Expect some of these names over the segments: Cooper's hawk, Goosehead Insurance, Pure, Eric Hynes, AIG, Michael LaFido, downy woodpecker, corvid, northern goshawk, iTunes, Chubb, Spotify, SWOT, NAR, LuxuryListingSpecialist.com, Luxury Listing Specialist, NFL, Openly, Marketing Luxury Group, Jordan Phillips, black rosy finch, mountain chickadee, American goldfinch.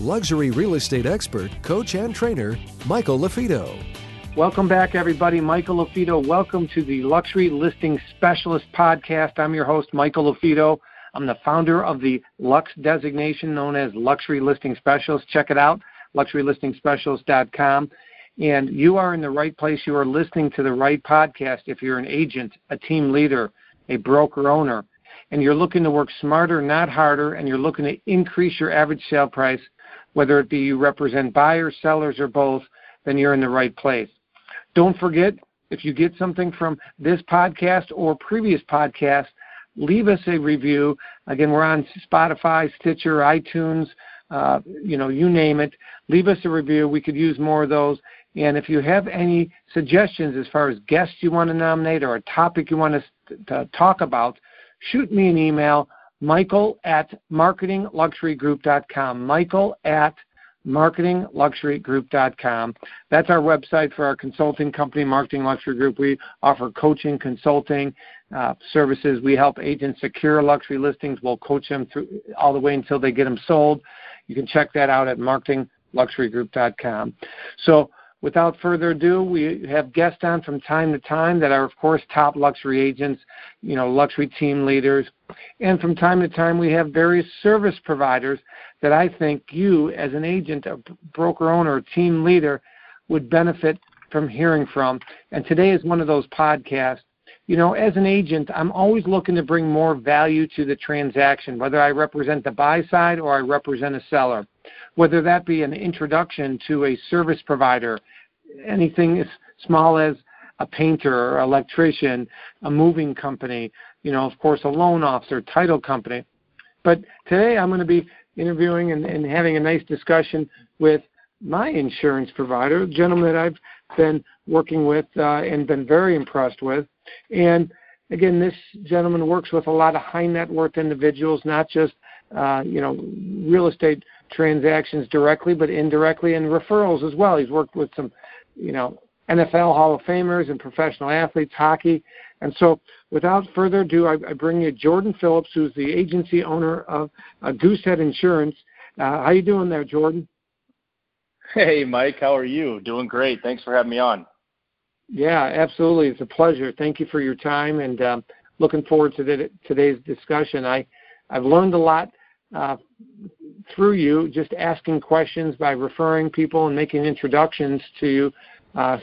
luxury real estate expert, coach, and trainer, Michael LaFido. Welcome back, everybody. Michael LaFido. Welcome to the Luxury Listing Specialist Podcast. I'm your host, Michael LaFido. I'm the founder of the Lux designation known as Luxury Listing Specialist. Check it out. LuxuryListingSpecialist.com. And you are in the right place. You are listening to the right podcast if you're an agent, a team leader, a broker owner, and you're looking to work smarter, not harder, and you're looking to increase your average sale price, whether it be you represent buyers, sellers, or both, then you're in the right place. Don't forget, if you get something from this podcast or previous podcasts, leave us a review. Again, we're on Spotify, Stitcher, iTunes, you name it. Leave us a review. We could use more of those. And if you have any suggestions as far as guests you want to nominate or a topic you want us to talk about, shoot me an email, michael@marketingluxurygroup.com, michael@marketingluxurygroup.com. That's our website for our consulting company, Marketing Luxury Group. We offer coaching, consulting services. We help agents secure luxury listings. We'll coach them through all the way until they get them sold. You can check that out at marketingluxurygroup.com. So without further ado, we have guests on from time to time that are, of course, top luxury agents, luxury team leaders. And from time to time, we have various service providers that I think you, as an agent, a broker owner, a team leader, would benefit from hearing from. And today is one of those podcasts. As an agent, I'm always looking to bring more value to the transaction, whether I represent the buy side or I represent a seller, whether that be an introduction to a service provider, anything as small as a painter or electrician, a moving company, of course, a loan officer, title company. But today I'm going to be interviewing and having a nice discussion with my insurance provider, a gentleman that I've been working with and been very impressed with. And again, this gentleman works with a lot of high net worth individuals, not just real estate transactions directly, but indirectly and referrals as well. He's worked with some, NFL Hall of Famers and professional athletes, hockey. And so without further ado, I bring you Jordan Phillips, who's the agency owner of Goosehead Insurance. How you doing there, Jordan? Hey, Mike. How are you? Doing great. Thanks for having me on. Yeah, absolutely. It's a pleasure. Thank you for your time, and looking forward to today's discussion. I've learned a lot through you, just asking questions by referring people and making introductions to you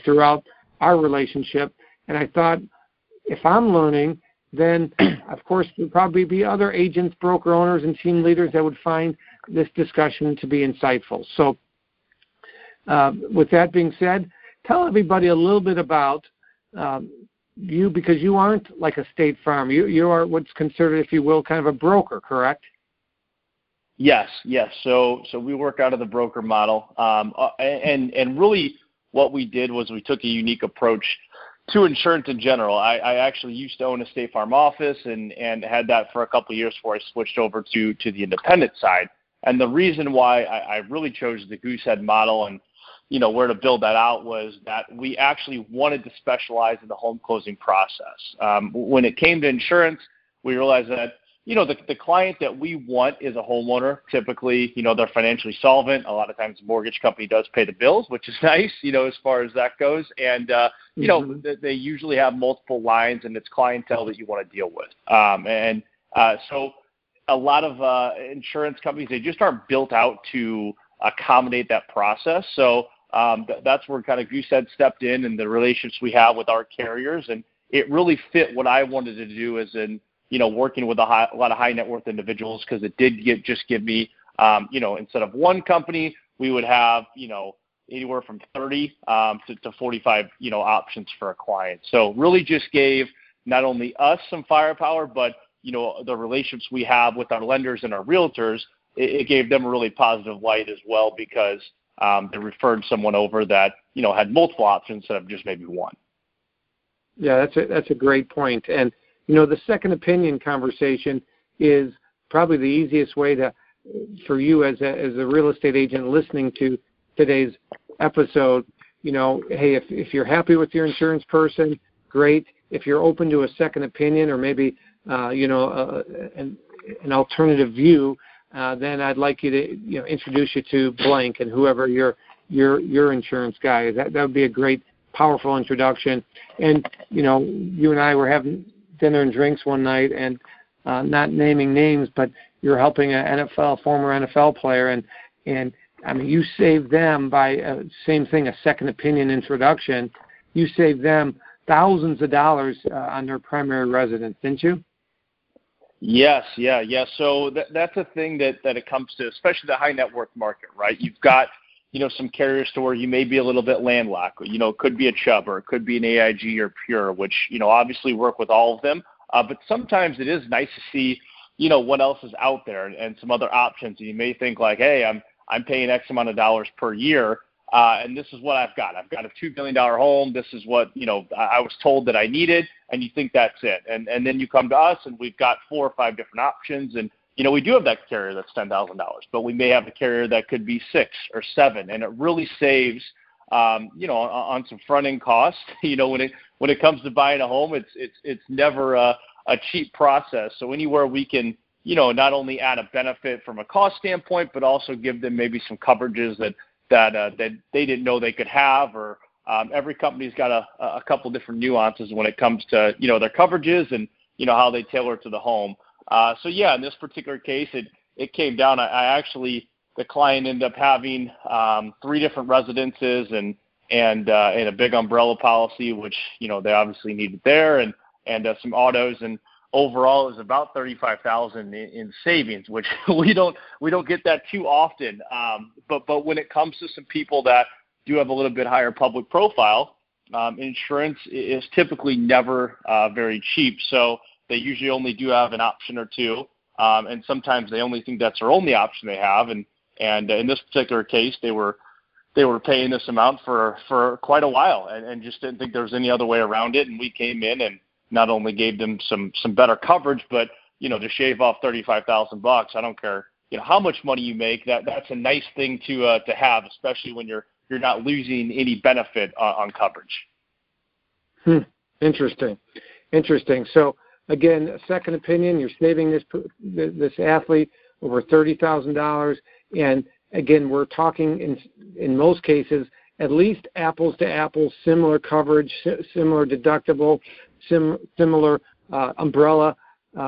throughout our relationship. And I thought, if I'm learning, then, of course, there'd probably be other agents, broker owners, and team leaders that would find this discussion to be insightful. So with that being said, tell everybody a little bit about you, because you aren't like a State Farm. You are what's considered, if you will, kind of a broker, correct? Yes. So we work out of the broker model. And really what we did was we took a unique approach to insurance in general. I actually used to own a State Farm office and had that for a couple of years before I switched over to the independent side. And the reason why I really chose the Goosehead model and where to build that out was that we actually wanted to specialize in the home closing process. When it came to insurance, we realized that, the client that we want is a homeowner. Typically, they're financially solvent. A lot of times the mortgage company does pay the bills, which is nice, as far as that goes. And, they usually have multiple lines, and it's clientele that you want to deal with. So a lot of insurance companies, they just aren't built out to accommodate that process. So that's where kind of Goosehead stepped in, and the relationships we have with our carriers, and it really fit what I wanted to do as in, working with a lot of high net worth individuals, because it did give me, instead of one company, we would have, anywhere from 30 to 45, options for a client. So really just gave not only us some firepower, but, the relationships we have with our lenders and our realtors, it gave them a really positive light as well, because that referred someone over that, you know, had multiple options instead of just maybe one. Yeah, that's a great point. And, you know, the second opinion conversation is probably the easiest way to, for you as a real estate agent listening to today's episode, you know, hey, if you're happy with your insurance person, great. If you're open to a second opinion or maybe, an alternative view, then I'd like you to, you know, introduce you to blank and whoever your insurance guy is. That would be a great, powerful introduction. And, you know, you and I were having dinner and drinks one night, and not naming names, but you're helping a former NFL player, and I mean, you saved them by a second opinion introduction. You saved them thousands of dollars on their primary residence, didn't you? Yes, yeah. So that's a thing that it comes to, especially the high net worth market, right? You've got, you know, some carriers to where you may be a little bit landlocked. You know, it could be a Chubb or it could be an AIG or Pure, which, you know, obviously work with all of them. But sometimes it is nice to see, you know, what else is out there and some other options. And you may think like, hey, I'm paying X amount of dollars per year, and this is what I've got. I've got a $2 million home. This is what, you know, I was told that I needed, and you think that's it. And then you come to us, and we've got 4 or 5 different options. And, you know, we do have that carrier that's $10,000, but we may have a carrier that could be 6 or 7, and it really saves, you know, on some front-end costs. You know, when it comes to buying a home, it's never a cheap process. So anywhere we can, you know, not only add a benefit from a cost standpoint, but also give them maybe some coverages that they didn't know they could have. Or every company's got a couple different nuances when it comes to, you know, their coverages and, you know, how they tailor to the home. So yeah, in this particular case, it came down. I actually, the client ended up having 3 different residences and a big umbrella policy, which, you know, they obviously needed there, and some autos, and overall, it was about $35,000 in savings, which we don't get that too often. But when it comes to some people that do have a little bit higher public profile, insurance is typically never very cheap. So they usually only do have an option or two, and sometimes they only think that's their only option they have. And in this particular case, they were paying this amount for quite a while, and just didn't think there was any other way around it. And we came in and not only gave them some better coverage, but, you know, to shave off $35,000, I don't care, you know, how much money you make. That's a nice thing to have, especially when you're not losing any benefit on coverage. Interesting. So again, a second opinion, you're saving this athlete over $30,000, and again, we're talking in most cases at least apples to apples, similar coverage, similar deductible, similar umbrella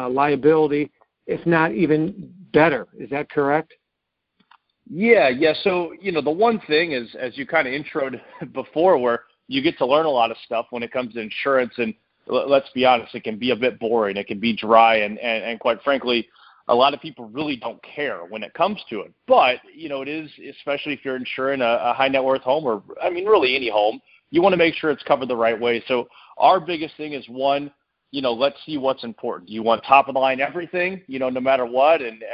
liability, if not even better. Is that correct? Yeah. So, you know, the one thing is, as you kind of introed before, where you get to learn a lot of stuff when it comes to insurance, and let's be honest, it can be a bit boring. It can be dry, and quite frankly, a lot of people really don't care when it comes to it. But, you know, it is, especially if you're insuring a high net worth home, or, I mean, really any home, you want to make sure it's covered the right way. So our biggest thing is, one, you know, let's see what's important. You want top of the line everything, you know, no matter what, and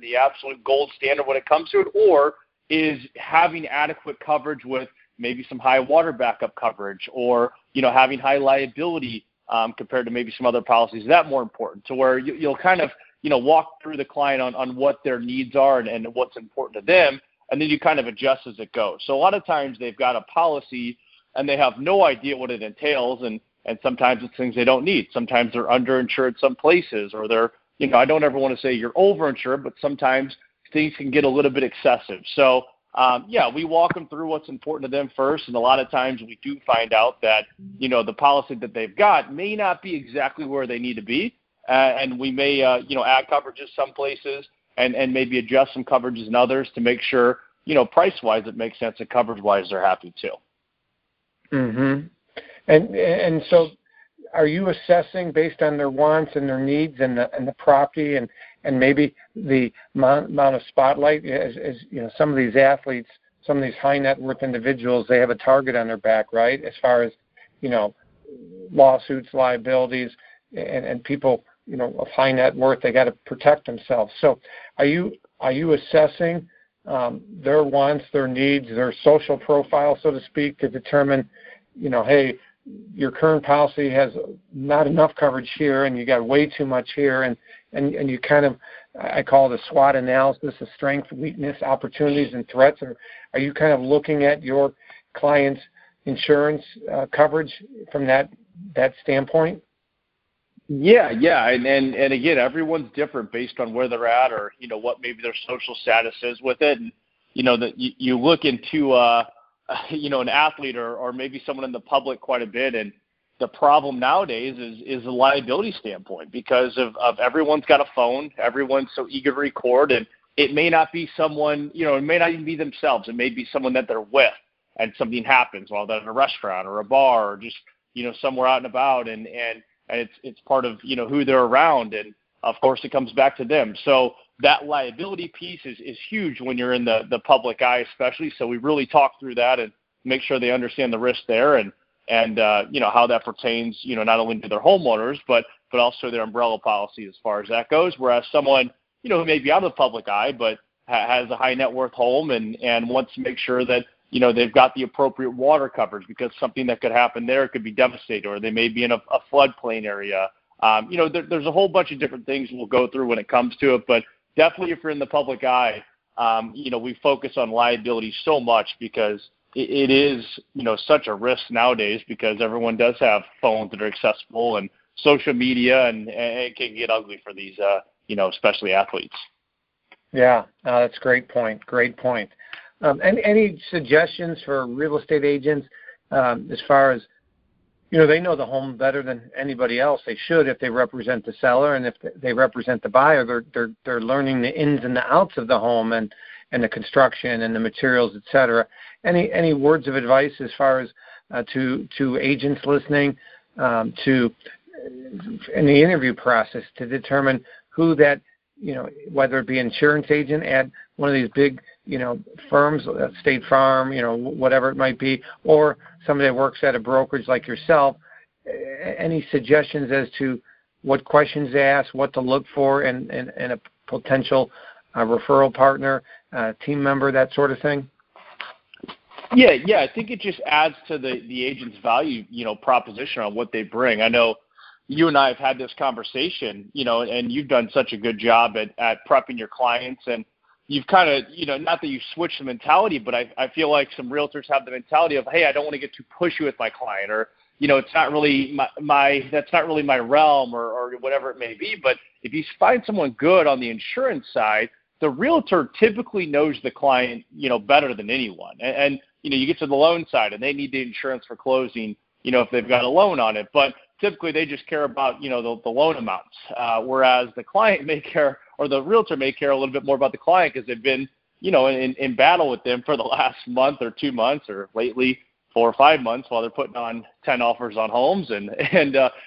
the absolute gold standard when it comes to it, or is having adequate coverage with maybe some high water backup coverage, or, you know, having high liability compared to maybe some other policies. Is that more important? To where you'll kind of, you know, walk through the client on what their needs are and what's important to them, and then you kind of adjust as it goes. So a lot of times they've got a policy and they have no idea what it entails, and sometimes it's things they don't need. Sometimes they're underinsured some places, or they're, you know, I don't ever want to say you're overinsured, but sometimes things can get a little bit excessive. So, we walk them through what's important to them first, and a lot of times we do find out that, you know, the policy that they've got may not be exactly where they need to be, and we may, you know, add coverages some places and maybe adjust some coverages in others to make sure, you know, price-wise it makes sense and coverage-wise they're happy too. Mm-hmm. And so are you assessing based on their wants and their needs and the property and maybe the amount of spotlight? As you know, some of these athletes, some of these high net worth individuals, they have a target on their back, right, as far as, you know, lawsuits, liabilities, and people, you know, of high net worth, they got to protect themselves. So are you assessing their wants, their needs, their social profile, so to speak, to determine, you know, hey, your current policy has not enough coverage here and you got way too much here, and you kind of, I call it a SWOT analysis of strength, weakness, opportunities, and threats. Or are you kind of looking at your client's insurance coverage from that standpoint? Yeah, and again, everyone's different based on where they're at, or you know what maybe their social status is with it. And you know that you look into you know an athlete or maybe someone in the public quite a bit, and the problem nowadays is the liability standpoint because of everyone's got a phone, everyone's so eager to record, and it may not be someone, you know, it may not even be themselves, it may be someone that they're with, and something happens while they're at a restaurant or a bar or just you know somewhere out and about, and it's part of, you know, who they're around, and of course it comes back to them. So that liability piece is huge when you're in the public eye especially, so we really talk through that and make sure they understand the risk there and you know, how that pertains, you know, not only to their homeowners, but also their umbrella policy as far as that goes, whereas someone, you know, who may be out of the public eye but has a high net worth home and wants to make sure that, you know, they've got the appropriate water coverage because something that could happen there could be devastating, or they may be in a floodplain area. You know, there's a whole bunch of different things we'll go through when it comes to it, but definitely if you're in the public eye, you know, we focus on liability so much because it is, you know, such a risk nowadays because everyone does have phones that are accessible and social media, and it can get ugly for these, you know, especially athletes. Yeah, that's a great point. And any suggestions for real estate agents as far as, you know, they know the home better than anybody else. They should if they represent the seller, and if they represent the buyer, they're learning the ins and the outs of the home and the construction and the materials, et cetera. Any words of advice as far as to agents listening to in the interview process to determine who that, you know, whether it be insurance agent at one of these big, you know, firms, State Farm, you know, whatever it might be, or somebody that works at a brokerage like yourself, any suggestions as to what questions to ask, what to look for in a potential referral partner, team member, that sort of thing? Yeah, I think it just adds to the agent's value, you know, proposition on what they bring. I know you and I have had this conversation, you know, and you've done such a good job at prepping your clients, and you've kind of, you know, not that you switch the mentality, but I feel like some realtors have the mentality of, hey, I don't want to get too pushy with my client, or, you know, it's not really that's not really my realm, or whatever it may be. But if you find someone good on the insurance side, the realtor typically knows the client, you know, better than anyone. And you know, you get to the loan side and they need the insurance for closing, you know, if they've got a loan on it. But typically they just care about, you know, the loan amounts, whereas the client may care, or the realtor may care a little bit more about the client because they've been, you know, in battle with them for the last month or 2 months, or lately 4 or 5 months, while they're putting on 10 offers on homes, and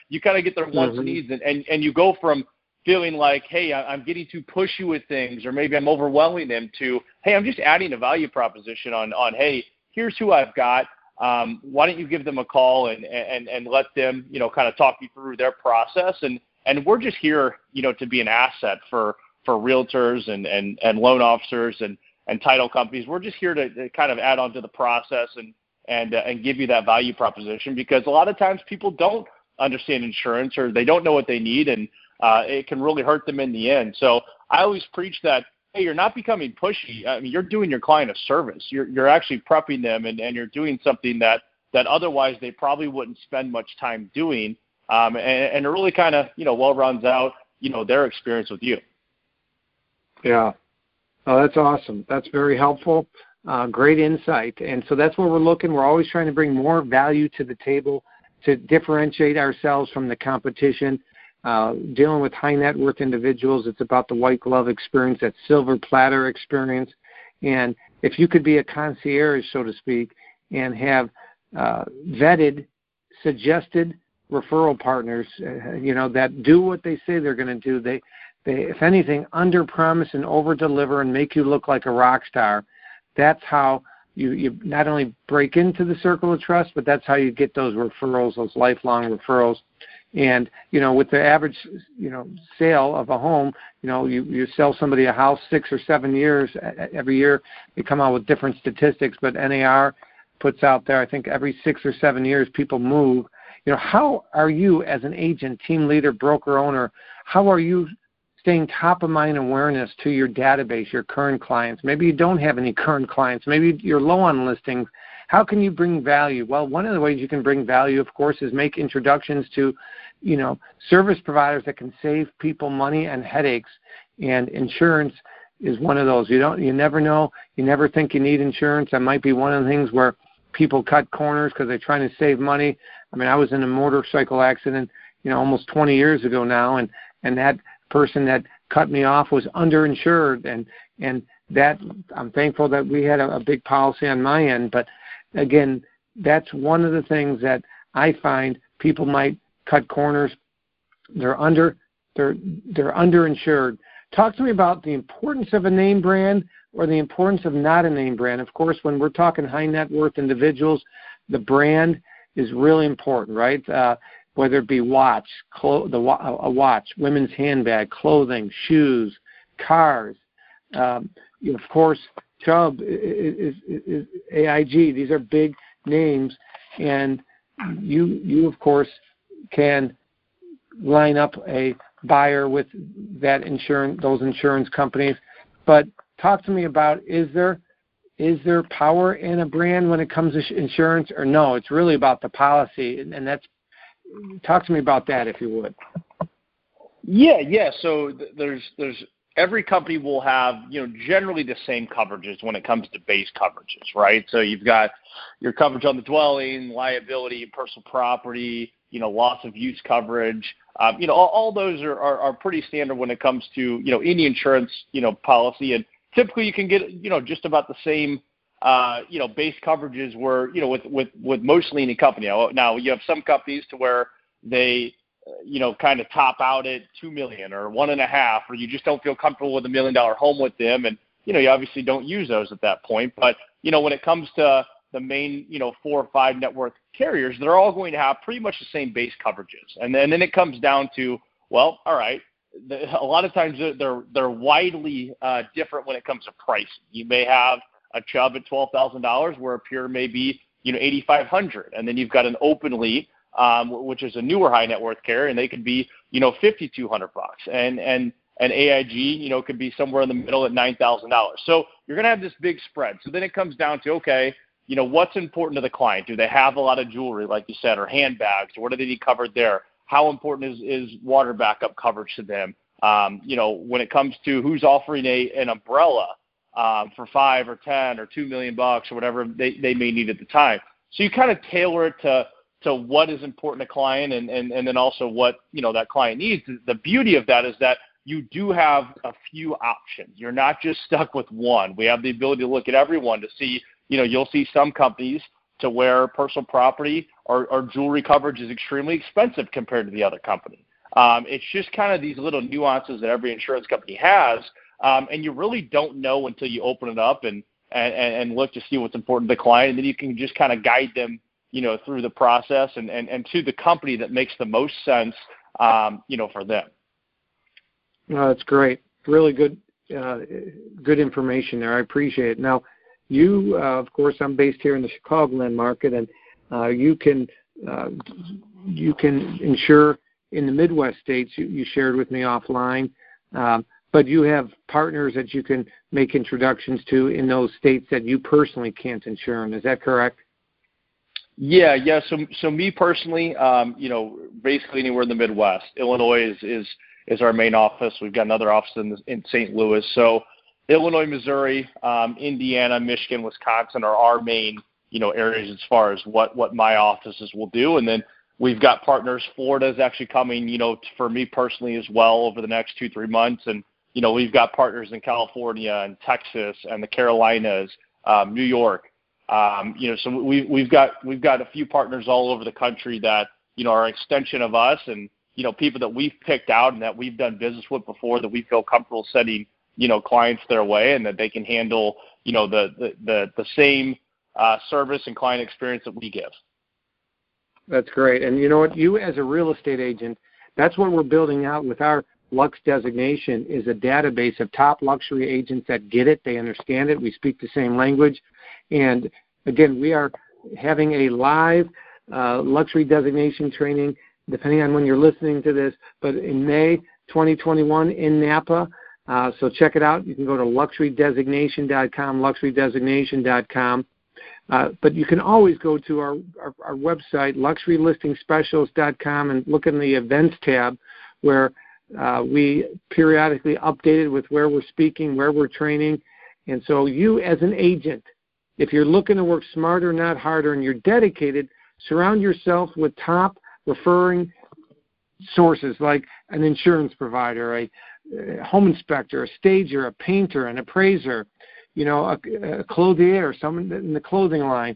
you kind of get their wants and needs, and you go from feeling like, hey, I'm getting too pushy with things, or maybe I'm overwhelming them, to, hey, I'm just adding a value proposition on hey, here's who I've got. Why don't you give them a call and let them, you know, kind of talk you through their process, and we're just here, you know, to be an asset for realtors and loan officers and title companies. We're just here to kind of add on to the process and give you that value proposition, because a lot of times people don't understand insurance, or they don't know what they need, and it can really hurt them in the end. So I always preach that, hey, you're not becoming pushy. I mean, you're doing your client a service. You're actually prepping them, and you're doing something that otherwise they probably wouldn't spend much time doing. And it really kind of, you know, well rounds out, you know, their experience with you. Yeah. Oh, that's awesome. That's very helpful. Great insight. And so that's where we're looking. We're always trying to bring more value to the table to differentiate ourselves from the competition. Dealing with high net worth individuals, it's about the white glove experience, that silver platter experience. And if you could be a concierge, so to speak, and have vetted, suggested referral partners, you know, that do what they say they're going to do. They, if anything, under promise and over deliver and make you look like a rock star. That's how you not only break into the circle of trust, but that's how you get those referrals, those lifelong referrals. And, you know, with the average, you know, sale of a home, you know, you sell somebody a house 6 or 7 years every year. They come out with different statistics, but NAR puts out there, I think every 6 or 7 years people move. You know, how are you as an agent, team leader, broker owner, how are you staying top of mind awareness to your database, your current clients? Maybe you don't have any current clients. Maybe you're low on listings. How can you bring value? Well, one of the ways you can bring value, of course, is make introductions to, you know, service providers that can save people money and headaches. And insurance is one of those. You never know. You never think you need insurance. That might be one of the things where people cut corners because they're trying to save money. I mean, I was in a motorcycle accident, you know, almost 20 years ago now, and that person that cut me off was underinsured, and that I'm thankful that we had a big policy on my end. But again, that's one of the things that I find people might cut corners. They're underinsured. Talk to me about the importance of a name brand or the importance of not a name brand. Of course, when we're talking high net worth individuals, the brand is really important, right? Whether it be watch, a watch, women's handbag, clothing, shoes, cars. Of course, Chubb is AIG. These are big names, and you of course can line up a buyer with that insurance, those insurance companies. But talk to me about, is there power in a brand when it comes to insurance, or no? It's really about the policy, and that's. Talk to me about that, if you would. Yeah. So there's. Every company will have, you know, generally the same coverages when it comes to base coverages, right? So you've got your coverage on the dwelling, liability, personal property, you know, loss of use coverage. You know, all those are pretty standard when it comes to, you know, any insurance, you know, policy. And typically you can get, you know, just about the same, you know, base coverages where, you know, with mostly any company. Now you have some companies to where they – you know, kind of top out at $2 million or $1.5 million, or you just don't feel comfortable with $1 million home with them. And, you know, you obviously don't use those at that point. But, you know, when it comes to the main, you know, 4 or 5 net worth carriers, they're all going to have pretty much the same base coverages. And then it comes down to, well, all right, a lot of times they're widely different when it comes to price. You may have a Chubb at $12,000 where a Pure may be, you know, $8,500. And then you've got an Openly, which is a newer high net worth carrier, and they could be, you know, $5,200, and an AIG, you know, could be somewhere in the middle at $9,000. So you're going to have this big spread. So then it comes down to, okay, you know, what's important to the client? Do they have a lot of jewelry, like you said, or handbags? What do they need covered there? How important is water backup coverage to them? You know, when it comes to who's offering an umbrella for $5 or $10 or $2 million or whatever they may need at the time. So you kind of tailor it to what is important to client and then also what, you know, that client needs. The beauty of that is that you do have a few options. You're not just stuck with one. We have the ability to look at everyone to see, you know, you'll see some companies to where personal property or jewelry coverage is extremely expensive compared to the other company. It's just kind of these little nuances that every insurance company has, and you really don't know until you open it up and look to see what's important to the client, and then you can just kind of guide them, you know, through the process and to the company that makes the most sense, you know, for them. No, that's great. Really good information there. I appreciate it. Now, you, of course, I'm based here in the Chicagoland market, and you can insure in the Midwest states. You shared with me offline, but you have partners that you can make introductions to in those states that you personally can't insure in. Is that correct? Yeah. So me personally, you know, basically anywhere in the Midwest. Illinois is our main office. We've got another office in St. Louis. So Illinois, Missouri, Indiana, Michigan, Wisconsin are our main, you know, areas as far as what my offices will do. And then we've got partners. Florida is actually coming, you know, for me personally as well over the next 2-3 months. And, you know, we've got partners in California and Texas and the Carolinas, New York. You know, so we've got a few partners all over the country that, you know, are an extension of us, and, you know, people that we've picked out and that we've done business with before that we feel comfortable sending, you know, clients their way, and that they can handle, you know, the same service and client experience that we give. That's great. And you know what? You as a real estate agent, that's what we're building out with our Lux designation is a database of top luxury agents that get it. They understand it. We speak the same language. And, again, we are having a live luxury designation training, depending on when you're listening to this, but in May 2021 in Napa. So check it out. You can go to luxurydesignation.com, luxurydesignation.com. But you can always go to our website, LuxuryListingSpecialist.com, and look in the events tab where we periodically update it with where we're speaking, where we're training. And so you as an agent, if you're looking to work smarter, not harder, and you're dedicated, surround yourself with top referring sources like an insurance provider, a home inspector, a stager, a painter, an appraiser, you know, a clothier, someone in the clothing line,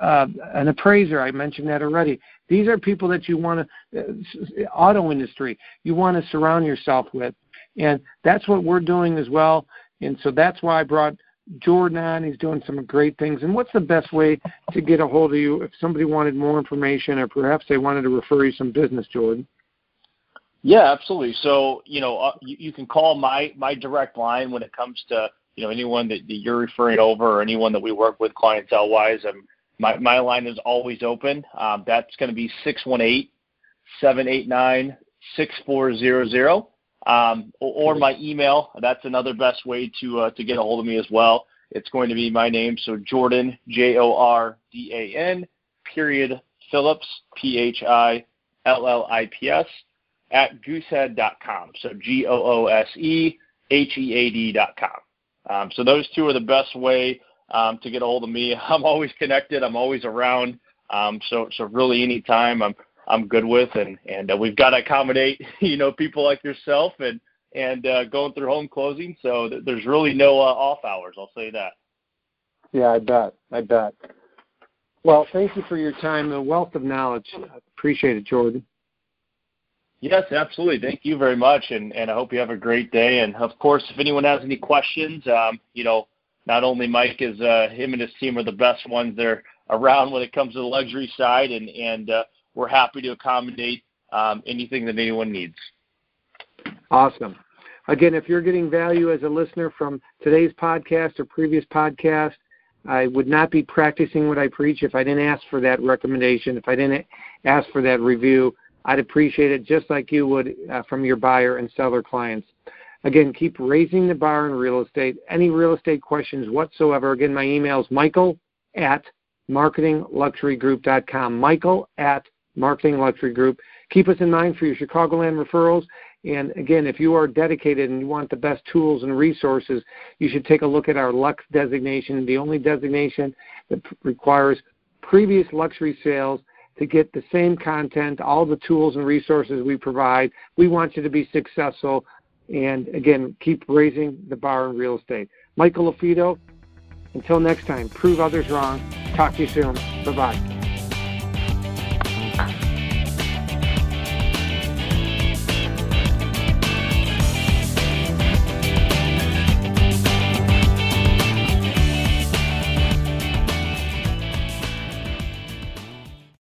an appraiser. I mentioned that already. These are people that you want to, auto industry, you want to surround yourself with. And that's what we're doing as well. And so that's why I brought Jordan on. He's doing some great things. And what's the best way to get a hold of you if somebody wanted more information or perhaps they wanted to refer you some business, Jordan? Yeah, absolutely. So, you know, you can call my direct line when it comes to, you know, anyone that you're referring over or anyone that we work with clientele-wise. My line is always open. That's going to be 618-789-6400. Or my email. That's another best way to get a hold of me as well. It's going to be my name. So Jordan, Jordan, Phillips, Phillips, at goosehead.com. So goosehead.com. So those two are the best way to get a hold of me. I'm always connected. I'm always around. So really any time I'm good with, and we've got to accommodate, you know, people like yourself and going through home closing. So there's really no off hours. I'll say that. Yeah, I bet. Well, thank you for your time. A wealth of knowledge. I appreciate it, Jordan. Yes, absolutely. Thank you very much. And I hope you have a great day. And of course, if anyone has any questions, you know, not only Mike is him and his team are the best ones they're around when it comes to the luxury side and we're happy to accommodate anything that anyone needs. Awesome. Again, if you're getting value as a listener from today's podcast or previous podcast, I would not be practicing what I preach if I didn't ask for that recommendation, if I didn't ask for that review. I'd appreciate it just like you would from your buyer and seller clients. Again, keep raising the bar in real estate. Any real estate questions whatsoever, again, my email is michael@marketingluxurygroup.com, michael@marketingluxurygroup. Keep us in mind for your Chicagoland referrals. And, again, if you are dedicated and you want the best tools and resources, you should take a look at our Lux designation, the only designation that requires previous luxury sales to get the same content, all the tools and resources we provide. We want you to be successful. And, again, keep raising the bar in real estate. Michael LaFido, until next time, prove others wrong. Talk to you soon. Bye-bye.